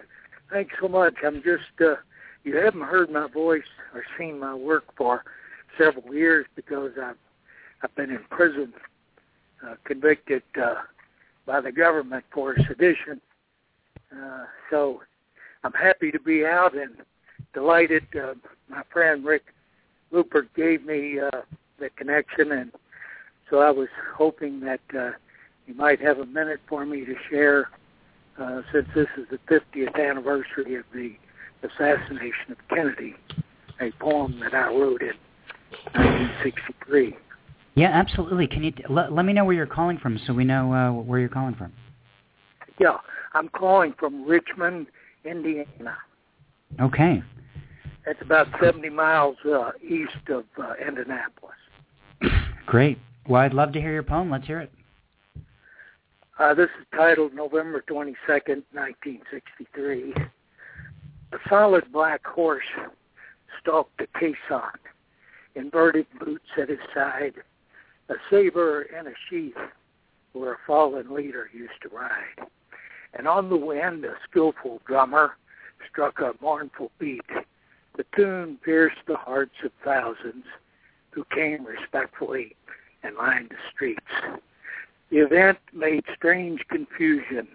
thanks so much. I'm just, uh, you haven't heard my voice or seen my work for several years because I've, I've been in prison, uh, convicted uh, by the government for sedition. Uh, so I'm happy to be out and delighted. Uh, my friend Rick Lupert gave me uh, the connection, and so I was hoping that uh, you might have a minute for me to share, uh, since this is the fiftieth anniversary of the assassination of Kennedy, a poem that I wrote in nineteen sixty-three. Yeah, absolutely. Can you let, let me know where you're calling from, so we know uh, where you're calling from? Yeah, I'm calling from Richmond, Indiana. Okay. That's about seventy miles uh, east of uh, Indianapolis. Great. Well, I'd love to hear your poem. Let's hear it. Uh, this is titled November twenty-second, nineteen sixty-three. A solid black horse stalked a caisson, inverted boots at his side, a saber and a sheath where a fallen leader used to ride. And on the wind, a skillful drummer struck a mournful beat. The tune pierced the hearts of thousands who came respectfully and lined the streets. The event made strange confusion,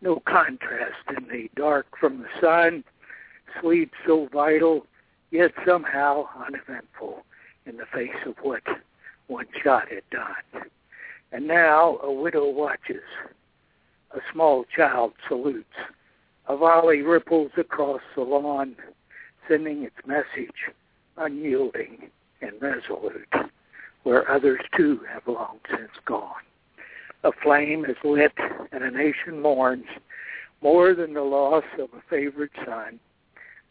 no contrast in the dark from the sun, sleep so vital, yet somehow uneventful in the face of what one shot had done. And now a widow watches, a small child salutes, a volley ripples across the lawn, sending its message, unyielding and resolute, where others too have long since gone. A flame is lit and a nation mourns more than the loss of a favorite son.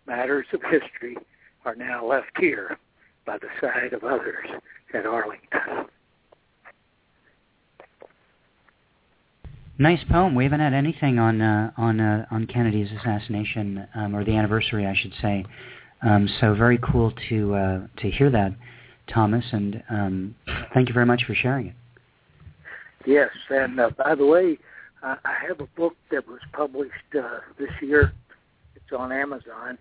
Matters of history are now left here by the side of others at Arlington. Nice poem. We haven't had anything on uh, on uh, on Kennedy's assassination, um, or the anniversary, I should say. Um, so very cool to uh, to hear that, Thomas. And um, thank you very much for sharing it. Yes, and uh, by the way, uh, I have a book that was published uh, this year. It's on Amazon.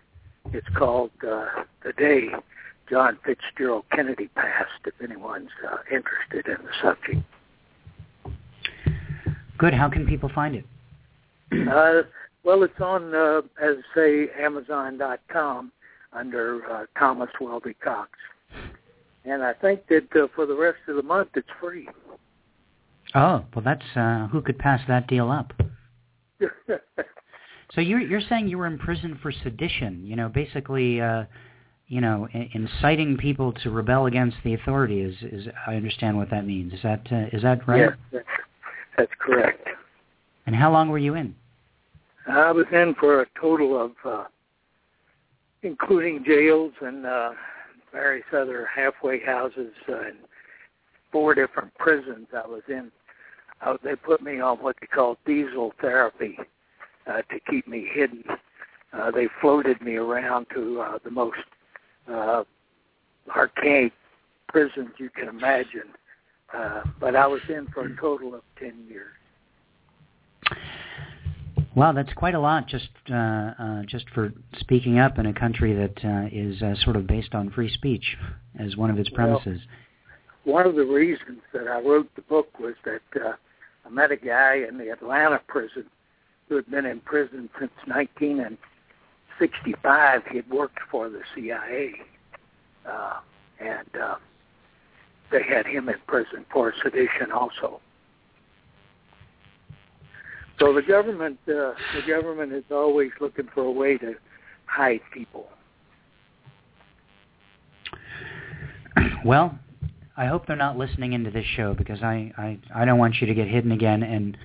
It's called uh, "The Day John Fitzgerald Kennedy Passed," if anyone's uh, interested in the subject. Good. How can people find it? Uh, well, it's on, uh, as I say, Amazon dot com under uh, Thomas Welby Cox. And I think that uh, for the rest of the month, it's free. Oh, well, that's, uh, who could pass that deal up? So you're, you're saying you were in prison for sedition, you know, basically, uh, you know, inciting people to rebel against the authority is, is I understand what that means. Is that, uh, is that right? Yeah. That's correct. And how long were you in? I was in for a total of, uh, including jails and uh, various other halfway houses uh, and four different prisons I was in. Uh, they put me on what they call diesel therapy uh, to keep me hidden. Uh, they floated me around to uh, the most uh, archaic prisons you can imagine. Uh, but I was in for a total of ten years. Wow, that's quite a lot just uh, uh, just for speaking up in a country that uh, is uh, sort of based on free speech as one of its premises. Well, one of the reasons that I wrote the book was that uh, I met a guy in the Atlanta prison who had been in prison since nineteen sixty-five. He had worked for the C I A. Uh, and... Uh, They had him in prison for sedition also. So the government, uh, the government is always looking for a way to hide people. Well, I hope they're not listening into this show because I, I, I don't want you to get hidden again, and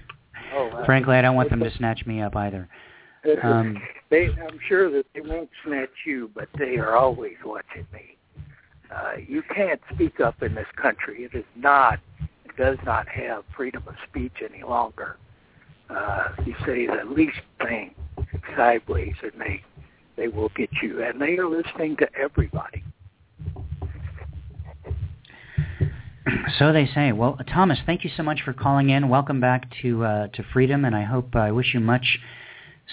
oh, uh, frankly, I don't want them to snatch me up either. Um, they, I'm sure that they won't snatch you, but they are always watching me. Uh, you can't speak up in this country. It is not, it does not have freedom of speech any longer. Uh, you say the least thing sideways, and they they will get you. And they are listening to everybody. So they say. Well, Thomas, thank you so much for calling in. Welcome back to uh, to Freedom, and I hope I uh, wish you much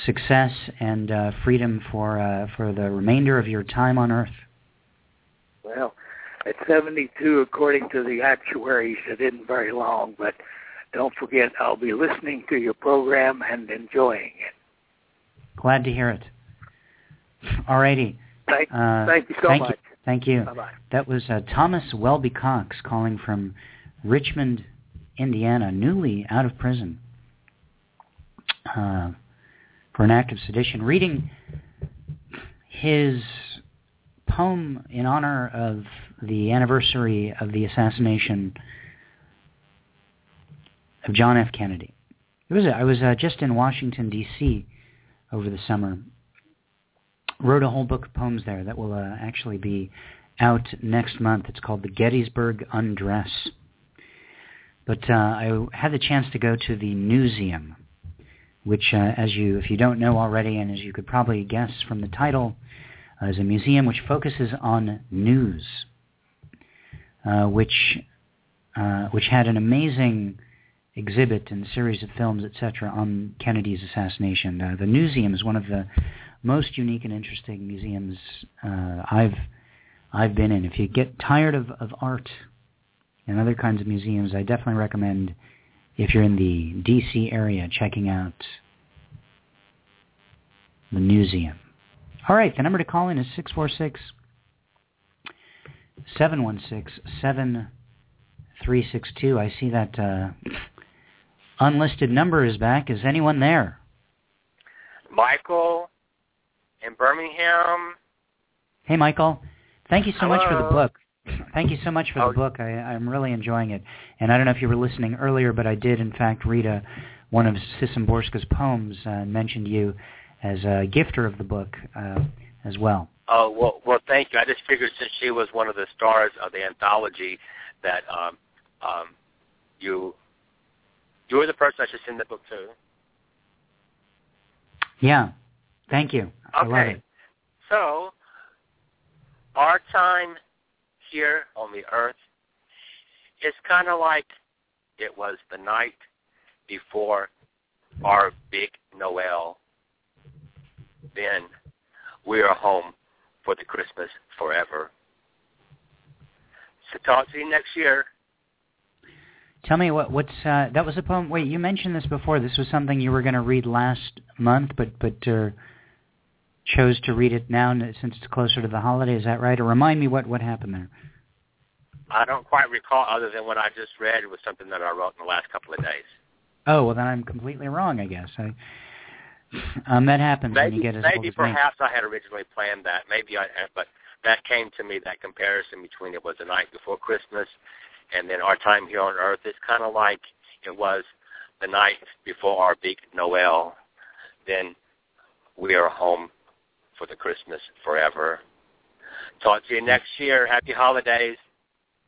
success and uh, freedom for uh, for the remainder of your time on Earth. Well, at seventy-two, according to the actuaries, it isn't very long, but don't forget, I'll be listening to your program and enjoying it. Glad to hear it. All righty. Thank, uh, thank you so thank much. You. Thank you. Bye-bye. That was uh, Thomas Welby Cox calling from Richmond, Indiana, newly out of prison uh, for an act of sedition, reading his poem in honor of the anniversary of the assassination of John F. Kennedy. It was I was uh, just in Washington, D C over the summer. Wrote a whole book of poems there that will uh, actually be out next month. It's called The Gettysburg Undress. But uh, I had the chance to go to the Newseum, which, uh, as you, if you don't know already, and as you could probably guess from the title, uh, is a museum which focuses on news, uh, which uh, which had an amazing exhibit and series of films, et cetera, on Kennedy's assassination. Uh, the Newseum is one of the most unique and interesting museums uh, I've I've been in. If you get tired of, of art and other kinds of museums, I definitely recommend, if you're in the D C area, checking out the Newseum. All right, the number to call in is six four six, seven one six, seven three six two. I see that uh, unlisted number is back. Is anyone there? Michael in Birmingham. Hey, Michael. Thank you so Hello. much for the book. Thank you so much for oh. the book. I, I'm really enjoying it. And I don't know if you were listening earlier, but I did, in fact, read a, one of Szymborska's poems uh, and mentioned you as a gifter of the book uh, as well. Oh, well, well, thank you. I just figured since she was one of the stars of the anthology that um, um, you you were the person I should send the book to. Yeah. Thank you. Okay, so our time here on the earth is kind of like it was the night before our big Noel. Then we are home for the Christmas forever. So talk to you next year. Tell me what what's uh, that was a poem. Wait, you mentioned this before. This was something you were going to read last month, but but. Uh, chose to read it now since it's closer to the holiday. Is that right? Or remind me what, what happened there. I don't quite recall other than what I just read. It was something that I wrote in the last couple of days. Oh, well, then I'm completely wrong, I guess. I, um, that happens maybe, when you get as Maybe old as perhaps me. I had originally planned that. Maybe I had, but that came to me, that comparison between it was the night before Christmas and then our time here on Earth. It's kind of like it was the night before our big Noel. Then we are home for the Christmas forever. Talk to you next year. Happy holidays.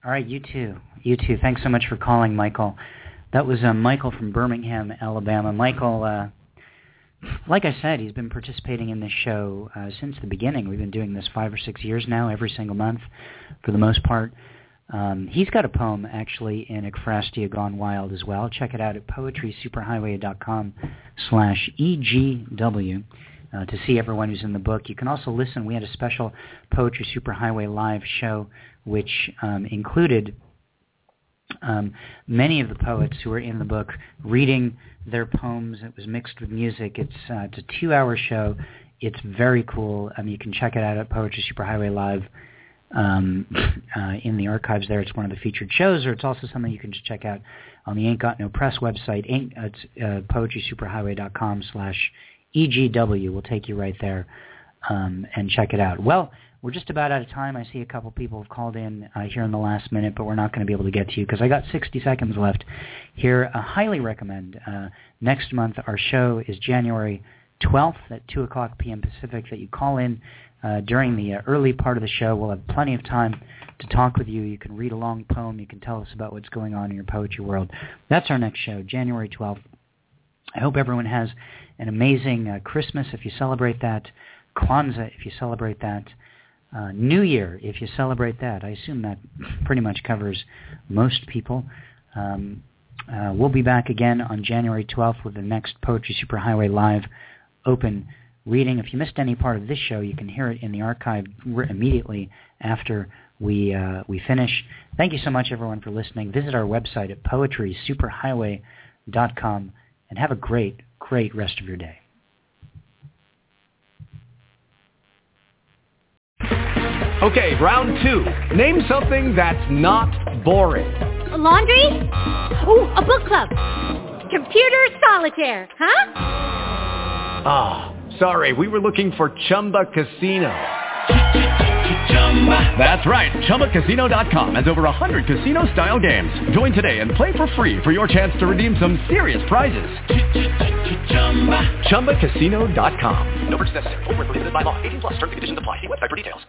All right, you too. You too. Thanks so much for calling, Michael. That was uh, Michael from Birmingham, Alabama. Michael, uh, like I said, he's been participating in this show uh, since the beginning. We've been doing this five or six years now, every single month for the most part. Um, he's got a poem, actually, in Ekphrastia Gone Wild as well. Check it out at poetry superhighway dot com slash E G W. Uh, to see everyone who's in the book. You can also listen. We had a special Poetry Superhighway live show which um, included um, many of the poets who were in the book reading their poems. It was mixed with music. It's, uh, it's a two-hour show. It's very cool. Um, you can check it out at Poetry Superhighway Live um, uh, in the archives there. It's one of the featured shows, or it's also something you can just check out on the Ain't Got No Press website. Ain't, uh, it's uh, poetry superhighway dot com slash E G W will take you right there um, and check it out. Well, we're just about out of time. I see a couple people have called in uh, here in the last minute, but we're not going to be able to get to you because I got sixty seconds left here. I highly recommend uh, next month. Our show is January twelfth at two o'clock p.m. Pacific, that you call in uh, during the uh, early part of the show. We'll have plenty of time to talk with you. You can read a long poem. You can tell us about what's going on in your poetry world. That's our next show, January twelfth. I hope everyone has an amazing uh, Christmas if you celebrate that, Kwanzaa if you celebrate that, Uh, New Year, if you celebrate that, I assume that pretty much covers most people. Um, uh, we'll be back again on January twelfth with the next Poetry Superhighway Live open reading. If you missed any part of this show, you can hear it in the archive immediately after we uh, we finish. Thank you so much, everyone, for listening. Visit our website at poetry superhighway dot com and have a great, great rest of your day. Okay, round two. Name something that's not boring. A laundry? Ooh, a book club. Computer solitaire, huh? Ah, oh, sorry, we were looking for Chumba Casino. That's right, Chumba Casino dot com has over one hundred casino-style games. Join today and play for free for your chance to redeem some serious prizes. Chumba Casino dot com. No purchase necessary. Void where prohibited by law. eighteen plus terms and conditions apply. See website for details.